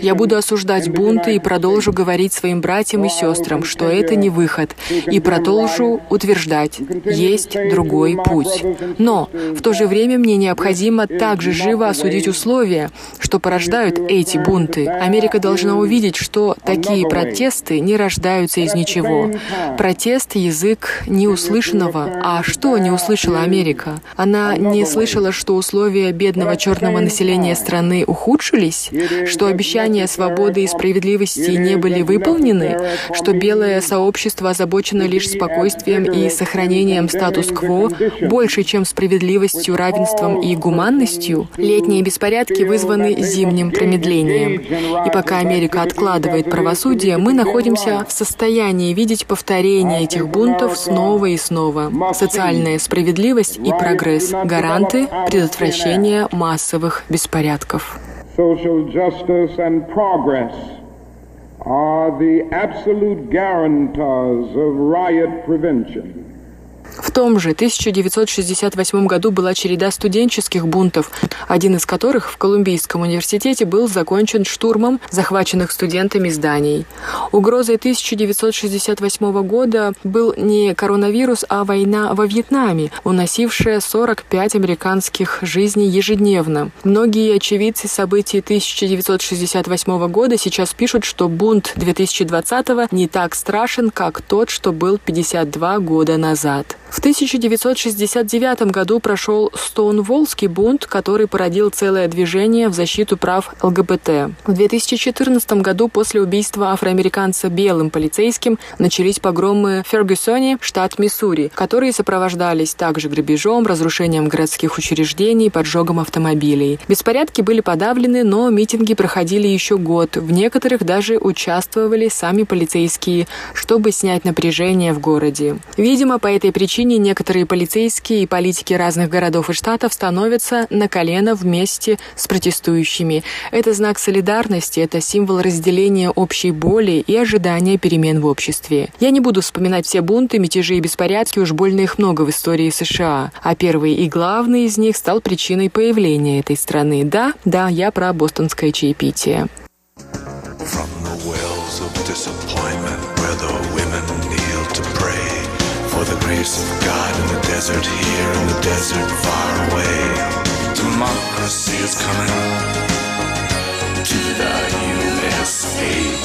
Я буду осуждать бунты и продолжу говорить своим братьям и сестрам, что это не выход, и продолжу утверждать, есть другой путь. Но в то же время мне необходимо также живо осудить условия, что порождают эти бунты. Америка должна увидеть, что такие протесты не рождаются из ничего. Протест – язык неуслышанного. А что не услышала Америка? Она не слышала, что условия бедного черного населения страны ухудшились, что обещания свободы и справедливости не были выполнены, что белое сообщество озабочено лишь спокойствием и сохранением статус-кво больше, чем справедливостью, равенством и гуманностью, летние беспорядки вызваны зимним промедлением. И пока Америка откладывает правосудие, мы находимся в состоянии видеть повторение этих бунтов снова и снова. Социальная справедливость и прогресс – гаранты предотвращения массовых беспорядков. Are the absolute guarantors of riot prevention. В том же тысяча девятьсот шестьдесят восьмом году была череда студенческих бунтов, один из которых в Колумбийском университете был закончен штурмом захваченных студентами зданий. Угрозой тысяча девятьсот шестьдесят восьмого года был не коронавирус, а война во Вьетнаме, уносившая сорок пять американских жизней ежедневно. Многие очевидцы событий тысяча девятьсот шестьдесят восьмого года сейчас пишут, что бунт две тысячи двадцатого не так страшен, как тот, что был пятьдесят два года назад. В тысяча девятьсот шестьдесят девятом году прошел Стоунволлский бунт, который породил целое движение в защиту прав ЛГБТ. В две тысячи четырнадцатом году после убийства афроамериканца белым полицейским начались погромы в Фергюсоне, штат Миссури, которые сопровождались также грабежом, разрушением городских учреждений, поджогом автомобилей. Беспорядки были подавлены, но митинги проходили еще год. В некоторых даже участвовали сами полицейские, чтобы снять напряжение в городе. Видимо, по этой причине некоторые полицейские и политики разных городов и штатов становятся на колено вместе с протестующими. Это знак солидарности, это символ разделения общей боли и ожидания перемен в обществе. Я не буду вспоминать все бунты, мятежи и беспорядки, уж больно их много в истории США. А первый и главный из них стал причиной появления этой страны. Да, да, я про бостонское чаепитие. The grace of God in the desert here, in the desert far away. Democracy is coming to the ю эс эй.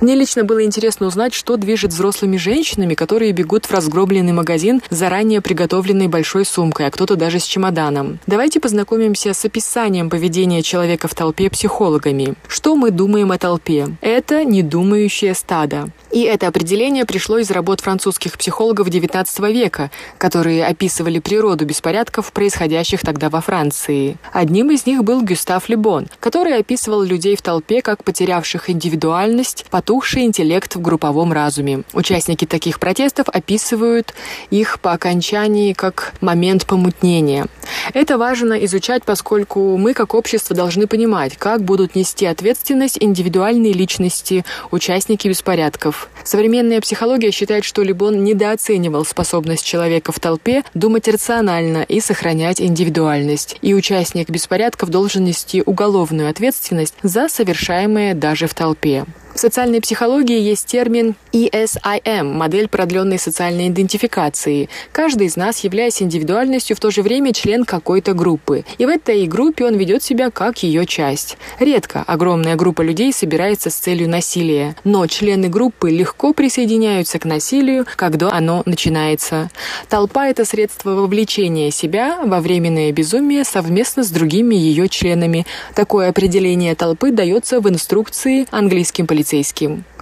Мне лично было интересно узнать, что движет взрослыми женщинами, которые бегут в разгромленный магазин с заранее приготовленной большой сумкой, а кто-то даже с чемоданом. Давайте познакомимся с описанием поведения человека в толпе психологами. Что мы думаем о толпе? Это недумающее стадо. И это определение пришло из работ французских психологов девятнадцатого века, которые описывали природу беспорядков, происходящих тогда во Франции. Одним из них был Гюстав Ле Бон, который описывал людей в толпе как потерявших индивидуальность, потухший интеллект в групповом разуме. Участники таких протестов описывают их по окончании как момент помутнения. Это важно изучать, поскольку мы, как общество, должны понимать, как будут нести ответственность индивидуальные личности, участники беспорядков. Современная психология считает, что Ле Бон недооценивал способность человека в толпе думать рационально и сохранять индивидуальность. И участник беспорядков должен нести уголовную ответственность за совершаемое даже в толпе. В социальной психологии есть термин и эс ай эм – модель продленной социальной идентификации. Каждый из нас, являясь индивидуальностью, в то же время член какой-то группы. И в этой группе он ведет себя как ее часть. Редко огромная группа людей собирается с целью насилия. Но члены группы легко присоединяются к насилию, когда оно начинается. Толпа – это средство вовлечения себя во временное безумие совместно с другими ее членами. Такое определение толпы дается в инструкции английским полицейским.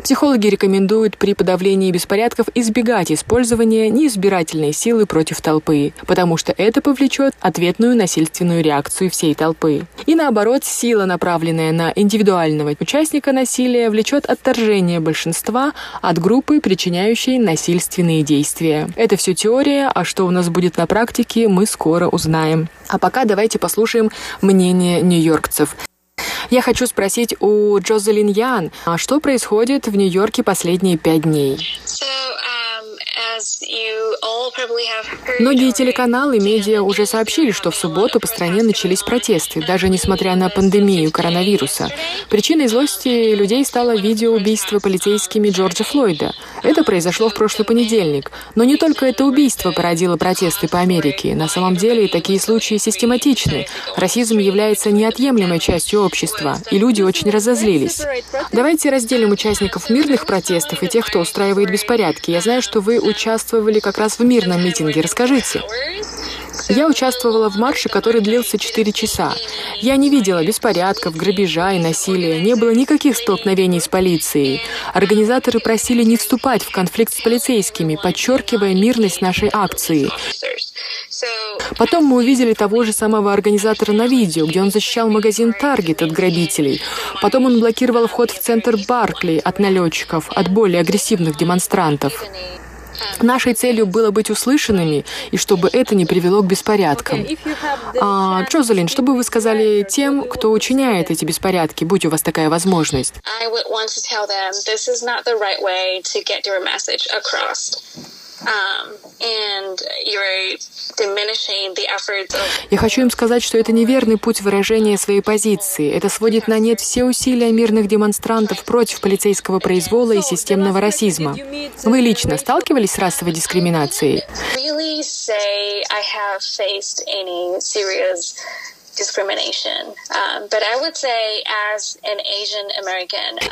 Психологи рекомендуют при подавлении беспорядков избегать использования неизбирательной силы против толпы, потому что это повлечет ответную насильственную реакцию всей толпы. И наоборот, сила, направленная на индивидуального участника насилия, влечет отторжение большинства от группы, причиняющей насильственные действия. Это все теория, а что у нас будет на практике, мы скоро узнаем. А пока давайте послушаем мнение нью-йоркцев. Я хочу спросить у Джозелин Ян, а что происходит в Нью-Йорке последние пять дней? Многие телеканалы и медиа уже сообщили, что в субботу по стране начались протесты, даже несмотря на пандемию коронавируса. Причиной злости людей стало видеоубийство полицейскими Джорджа Флойда. Это произошло в прошлый понедельник. Но не только это убийство породило протесты по Америке. На самом деле такие случаи систематичны. Расизм является неотъемлемой частью общества, и люди очень разозлились. Давайте разделим участников мирных протестов и тех, кто устраивает беспорядки. Я знаю, что вы участвуете Участвовали как раз в мирном митинге. Расскажите. Я участвовала в марше, который длился четыре часа. Я не видела беспорядков, грабежа и насилия. Не было никаких столкновений с полицией. Организаторы просили не вступать в конфликт с полицейскими, подчеркивая мирность нашей акции. Потом мы увидели того же самого организатора на видео, где он защищал магазин Target от грабителей. Потом он блокировал вход в центр Баркли от налетчиков, от более агрессивных демонстрантов. Нашей целью было быть услышанными, и чтобы это не привело к беспорядкам. А, Джозелин, что бы вы сказали тем, кто учиняет эти беспорядки, будь у вас такая возможность? Я хочу им сказать, что это неверный путь выражения своей позиции. Это сводит на нет все усилия мирных демонстрантов против полицейского произвола и системного расизма. Вы лично сталкивались с расовой дискриминацией?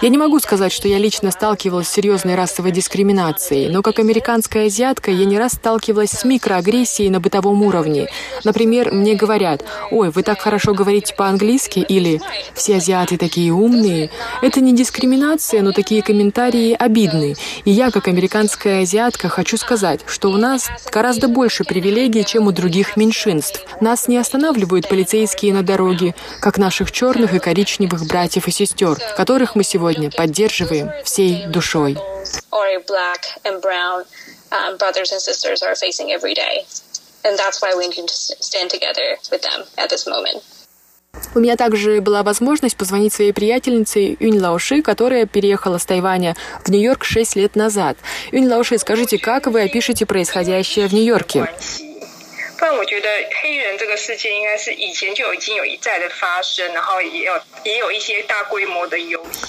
Я не могу сказать, что я лично сталкивалась с серьезной расовой дискриминацией, но как американская азиатка я не раз сталкивалась с микроагрессией на бытовом уровне. Например, мне говорят: «Ой, вы так хорошо говорите по-английски» или «Все азиаты такие умные». Это не дискриминация, но такие комментарии обидны. И я, как американская азиатка, хочу сказать, что у нас гораздо больше привилегий, чем у других меньшинств. Нас не останавливают полицейские на дороге, как наших черных и коричневых братьев и сестер, которых мы сегодня поддерживаем всей душой. У меня также была возможность позвонить своей приятельнице Юнь Лауши, которая переехала с Тайваня в Нью-Йорк шесть лет назад. Юнь Лауши, скажите, как вы опишете происходящее в Нью-Йорке?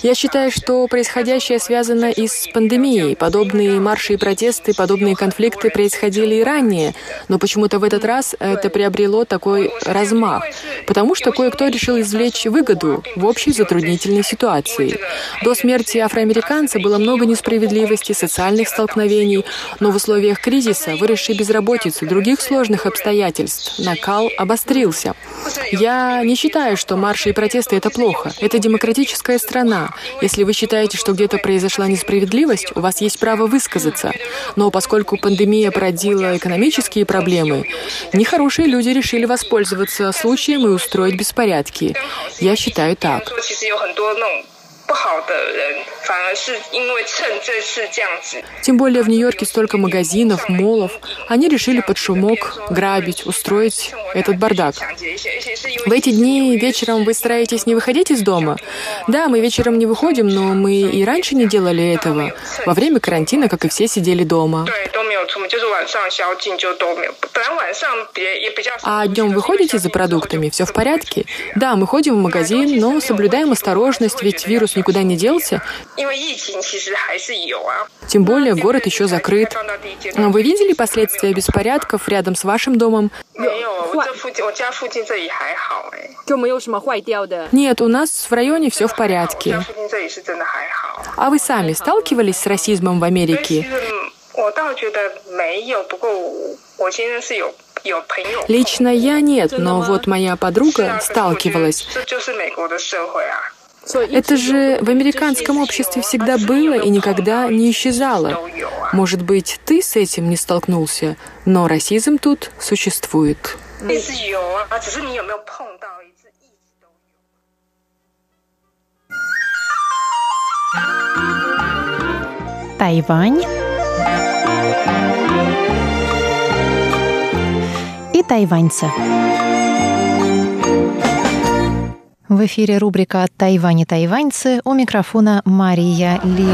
Я считаю, что происходящее связано и с пандемией. Подобные марши и протесты, подобные конфликты происходили и ранее, но почему-то в этот раз это приобрело такой размах, потому что кое-кто решил извлечь выгоду в общей затруднительной ситуации. До смерти афроамериканца было много несправедливости, социальных столкновений, но в условиях кризиса, выросшей безработицы, других сложных обстоятельств, обстоятельств. Накал обострился. Я не считаю, что марши и протесты — это плохо. Это демократическая страна. Если вы считаете, что где-то произошла несправедливость, у вас есть право высказаться. Но поскольку пандемия породила экономические проблемы, нехорошие люди решили воспользоваться случаем и устроить беспорядки. Я считаю так. Тем более в Нью-Йорке столько магазинов, моллов. Они решили под шумок грабить, устроить этот бардак. В эти дни вечером вы стараетесь не выходить из дома? Да, мы вечером не выходим, но мы и раньше не делали этого. Во время карантина, как и все, сидели дома. А днем вы ходите за продуктами? Все в порядке? Да, мы ходим в магазин, но соблюдаем осторожность, ведь вирус никуда не делся. Тем более город еще закрыт. Вы видели последствия беспорядков рядом с вашим домом? Нет, у нас в районе все в порядке. А вы сами сталкивались с расизмом в Америке? Лично я нет, но вот моя подруга сталкивалась. Это же в американском обществе всегда было и никогда не исчезало. Может быть, ты с этим не столкнулся, но расизм тут существует. Тайвань и тайваньцы. В эфире рубрика «Тайвань и тайваньцы», у микрофона Мария Ли.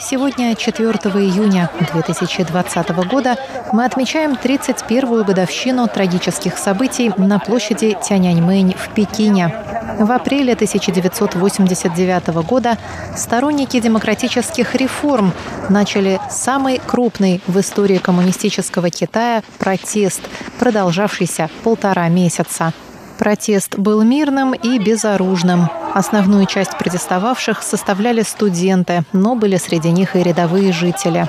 Сегодня, четвёртого июня две тысячи двадцатого года, мы отмечаем тридцать первую годовщину трагических событий на площади Тяньаньмэнь в Пекине. В апреле тысяча девятьсот восемьдесят девятого года сторонники демократических реформ начали самый крупный в истории коммунистического Китая протест, продолжавшийся полтора месяца. Протест был мирным и безоружным. Основную часть протестовавших составляли студенты, но были среди них и рядовые жители.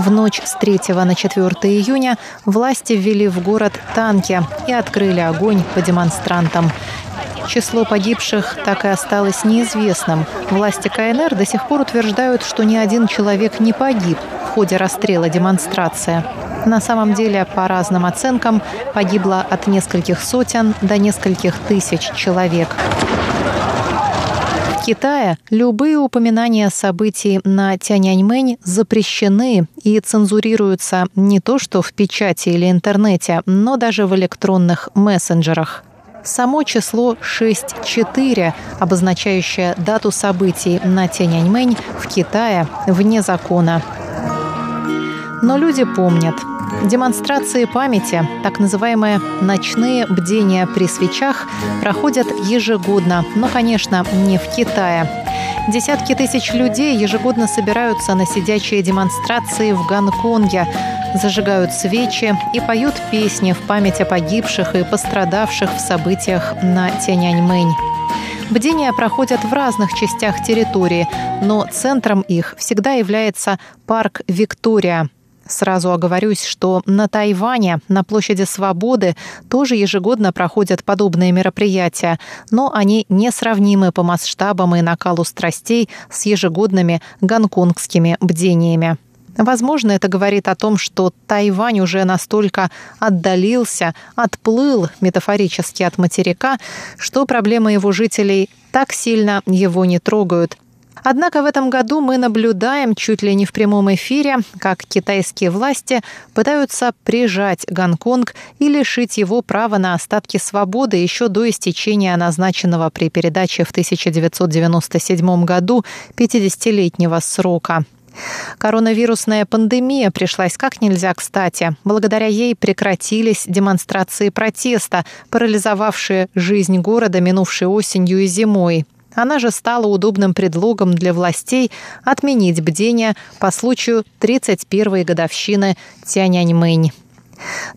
В ночь с третьего на четвёртое июня власти ввели в город танки и открыли огонь по демонстрантам. Число погибших так и осталось неизвестным. Власти КНР до сих пор утверждают, что ни один человек не погиб в ходе расстрела демонстрации. На самом деле, по разным оценкам, погибло от нескольких сотен до нескольких тысяч человек. В Китае любые упоминания событий на Тяньаньмэнь запрещены и цензурируются не то что в печати или интернете, но даже в электронных мессенджерах. Само число шесть четыре, обозначающее дату событий на Тяньаньмэнь в Китае, вне закона. Но люди помнят. Демонстрации памяти, так называемые «ночные бдения при свечах», проходят ежегодно, но, конечно, не в Китае. Десятки тысяч людей ежегодно собираются на сидячие демонстрации в Гонконге, зажигают свечи и поют песни в память о погибших и пострадавших в событиях на Тяньаньмэнь. Бдения проходят в разных частях территории, но центром их всегда является парк «Виктория». Сразу оговорюсь, что на Тайване, на площади Свободы, тоже ежегодно проходят подобные мероприятия, но они несравнимы по масштабам и накалу страстей с ежегодными гонконгскими бдениями. Возможно, это говорит о том, что Тайвань уже настолько отдалился, отплыл метафорически от материка, что проблемы его жителей так сильно его не трогают. Однако в этом году мы наблюдаем чуть ли не в прямом эфире, как китайские власти пытаются прижать Гонконг и лишить его права на остатки свободы еще до истечения назначенного при передаче в тысяча девятьсот девяносто седьмом году пятидесятилетнего срока. Коронавирусная пандемия пришлась как нельзя кстати. Благодаря ей прекратились демонстрации протеста, парализовавшие жизнь города минувшей осенью и зимой. Она же стала удобным предлогом для властей отменить бдение по случаю тридцать первой годовщины Тяньаньмэнь.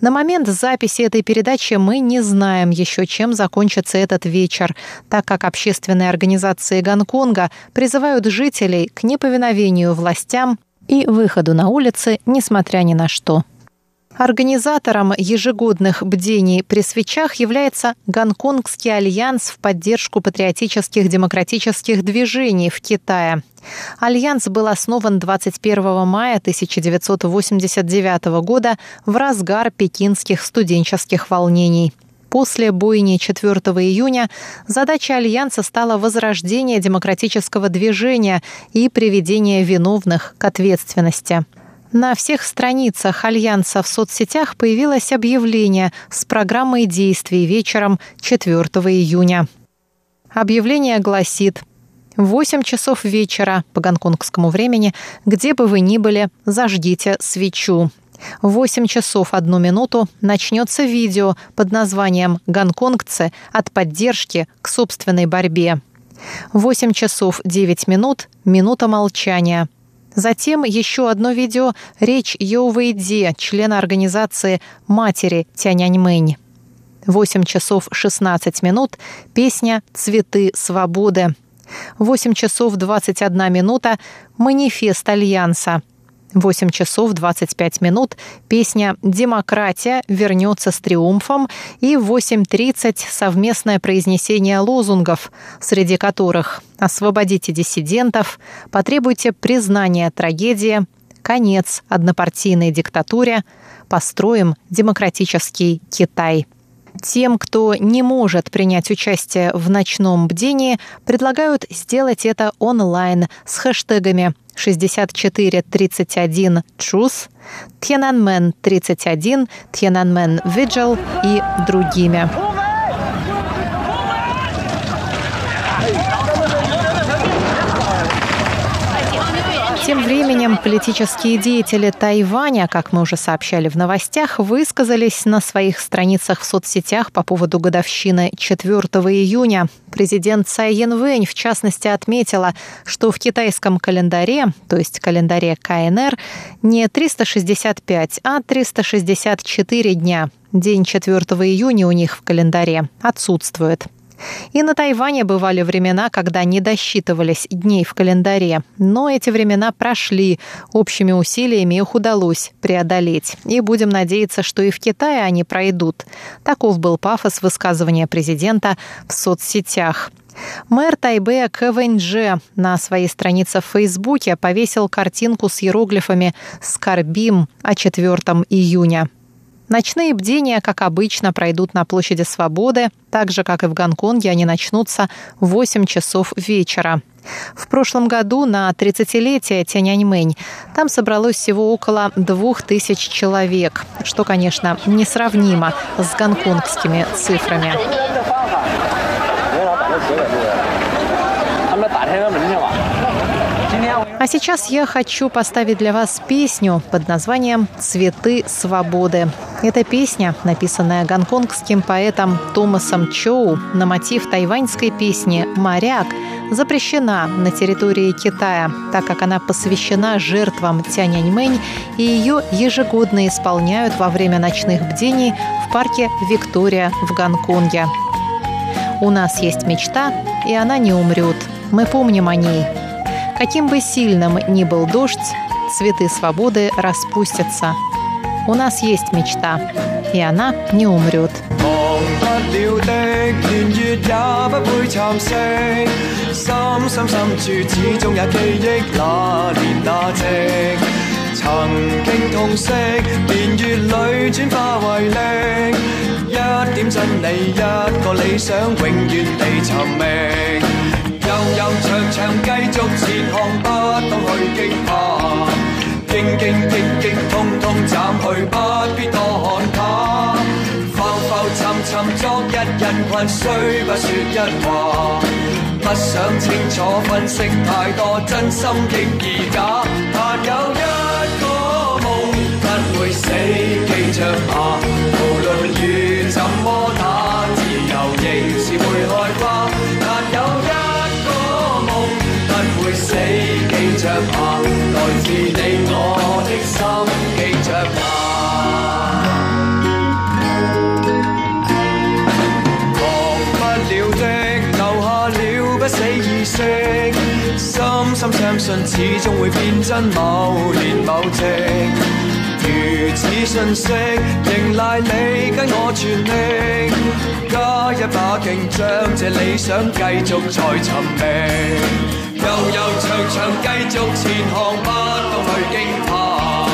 На момент записи этой передачи мы не знаем еще, чем закончится этот вечер, так как общественные организации Гонконга призывают жителей к неповиновению властям и выходу на улицы, несмотря ни на что. Организатором ежегодных бдений при свечах является Гонконгский альянс в поддержку патриотических демократических движений в Китае. Альянс был основан двадцать первого мая тысяча девятьсот восемьдесят девятого года в разгар пекинских студенческих волнений. После бойни четвёртого июня задача Альянса стала возрождение демократического движения и приведение виновных к ответственности. На всех страницах Альянса в соцсетях появилось объявление с программой действий вечером четвёртого июня. Объявление гласит: «В восемь часов вечера по гонконгскому времени, где бы вы ни были, зажгите свечу. В восемь часов одну минуту начнется видео под названием «Гонконгцы от поддержки к собственной борьбе». В восемь часов девять минут – минута молчания». Затем еще одно видео – речь Йо Вэйди, члена организации «Матери Тяньаньмэнь». восемь часов шестнадцать минут – песня «Цветы свободы». восемь часов двадцать одна минута – манифест Альянса. восемь часов двадцать пять минут – песня «Демократия вернется с триумфом» и восемь тридцать – совместное произнесение лозунгов, среди которых «Освободите диссидентов», «Потребуйте признания трагедии», «Конец однопартийной диктатуре», «Построим демократический Китай». Тем, кто не может принять участие в ночном бдении, предлагают сделать это онлайн с хэштегами шестьдесят четыре тридцать один Truth, Tiananmen тридцать один, Tiananmen Vigil и другими. Тем временем политические деятели Тайваня, как мы уже сообщали в новостях, высказались на своих страницах в соцсетях по поводу годовщины четвёртого июня. Президент Цай Инвэнь, в частности, отметила, что в китайском календаре, то есть календаре КНР, не триста шестьдесят пять, а триста шестьдесят четыре дня. День четвёртого июня у них в календаре отсутствует. И на Тайване бывали времена, когда не досчитывались дней в календаре. Но эти времена прошли, общими усилиями их удалось преодолеть. И будем надеяться, что и в Китае они пройдут. Таков был пафос высказывания президента в соцсетях. Мэр Тайбэя Кэ Вэньчжэ на своей странице в Фейсбуке повесил картинку с иероглифами «Скорбим о четвёртом июня». Ночные бдения, как обычно, пройдут на площади Свободы, так же, как и в Гонконге, они начнутся в восемь часов вечера. В прошлом году на тридцатилетие Тяньаньмэнь там собралось всего около двух тысяч человек, что, конечно, несравнимо с гонконгскими цифрами. А сейчас я хочу поставить для вас песню под названием «Цветы свободы». Эта песня, написанная гонконгским поэтом Томасом Чоу на мотив тайваньской песни «Моряк», запрещена на территории Китая, так как она посвящена жертвам Тяньаньмэнь, и ее ежегодно исполняют во время ночных бдений в парке «Виктория» в Гонконге. «У нас есть мечта, и она не умрет. Мы помним о ней». Каким бы сильным ни был дождь, цветы свободы распустятся. У нас есть мечта, и она не умрет. Hãy subscribe cho kênh Ghiền Mì Gõ để không bỏ lỡ những video hấp dẫn 信始終會變真，某年某夕如此信息，仍賴你跟我全力加一把勁，將這理想繼續再尋覓，悠悠長長繼續前行，不懂去驚怕，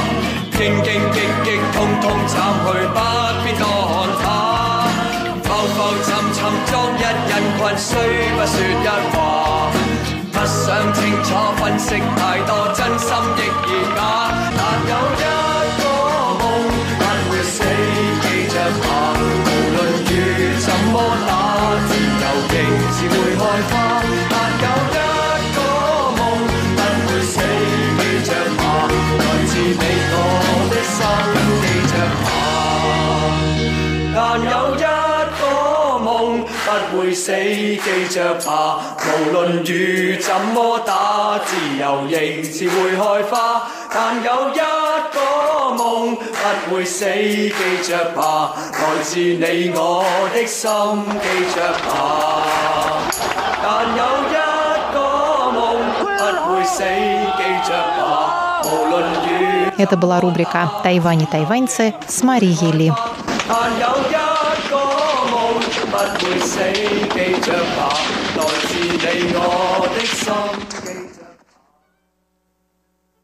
勁勁極極通通斬去，不必多看他，浮浮沉沉昨日人群，雖不說一話。不想清楚分析太多，真心亦熱假。但有一個夢，不會死記著下。無論雨怎麼打，自由仍是會開花。但有一個夢，不會死記著下。來自你我的心記著下。但有一不會死，記著吧。無論雨怎麼打，自由仍是會開花。但有一個夢，不會死，記著吧。來自你我的心，記著吧。但有一個夢，不會死，記著吧。無論雨。Это была рубрика «Тайвань и тайваньцы» с Марией Ли.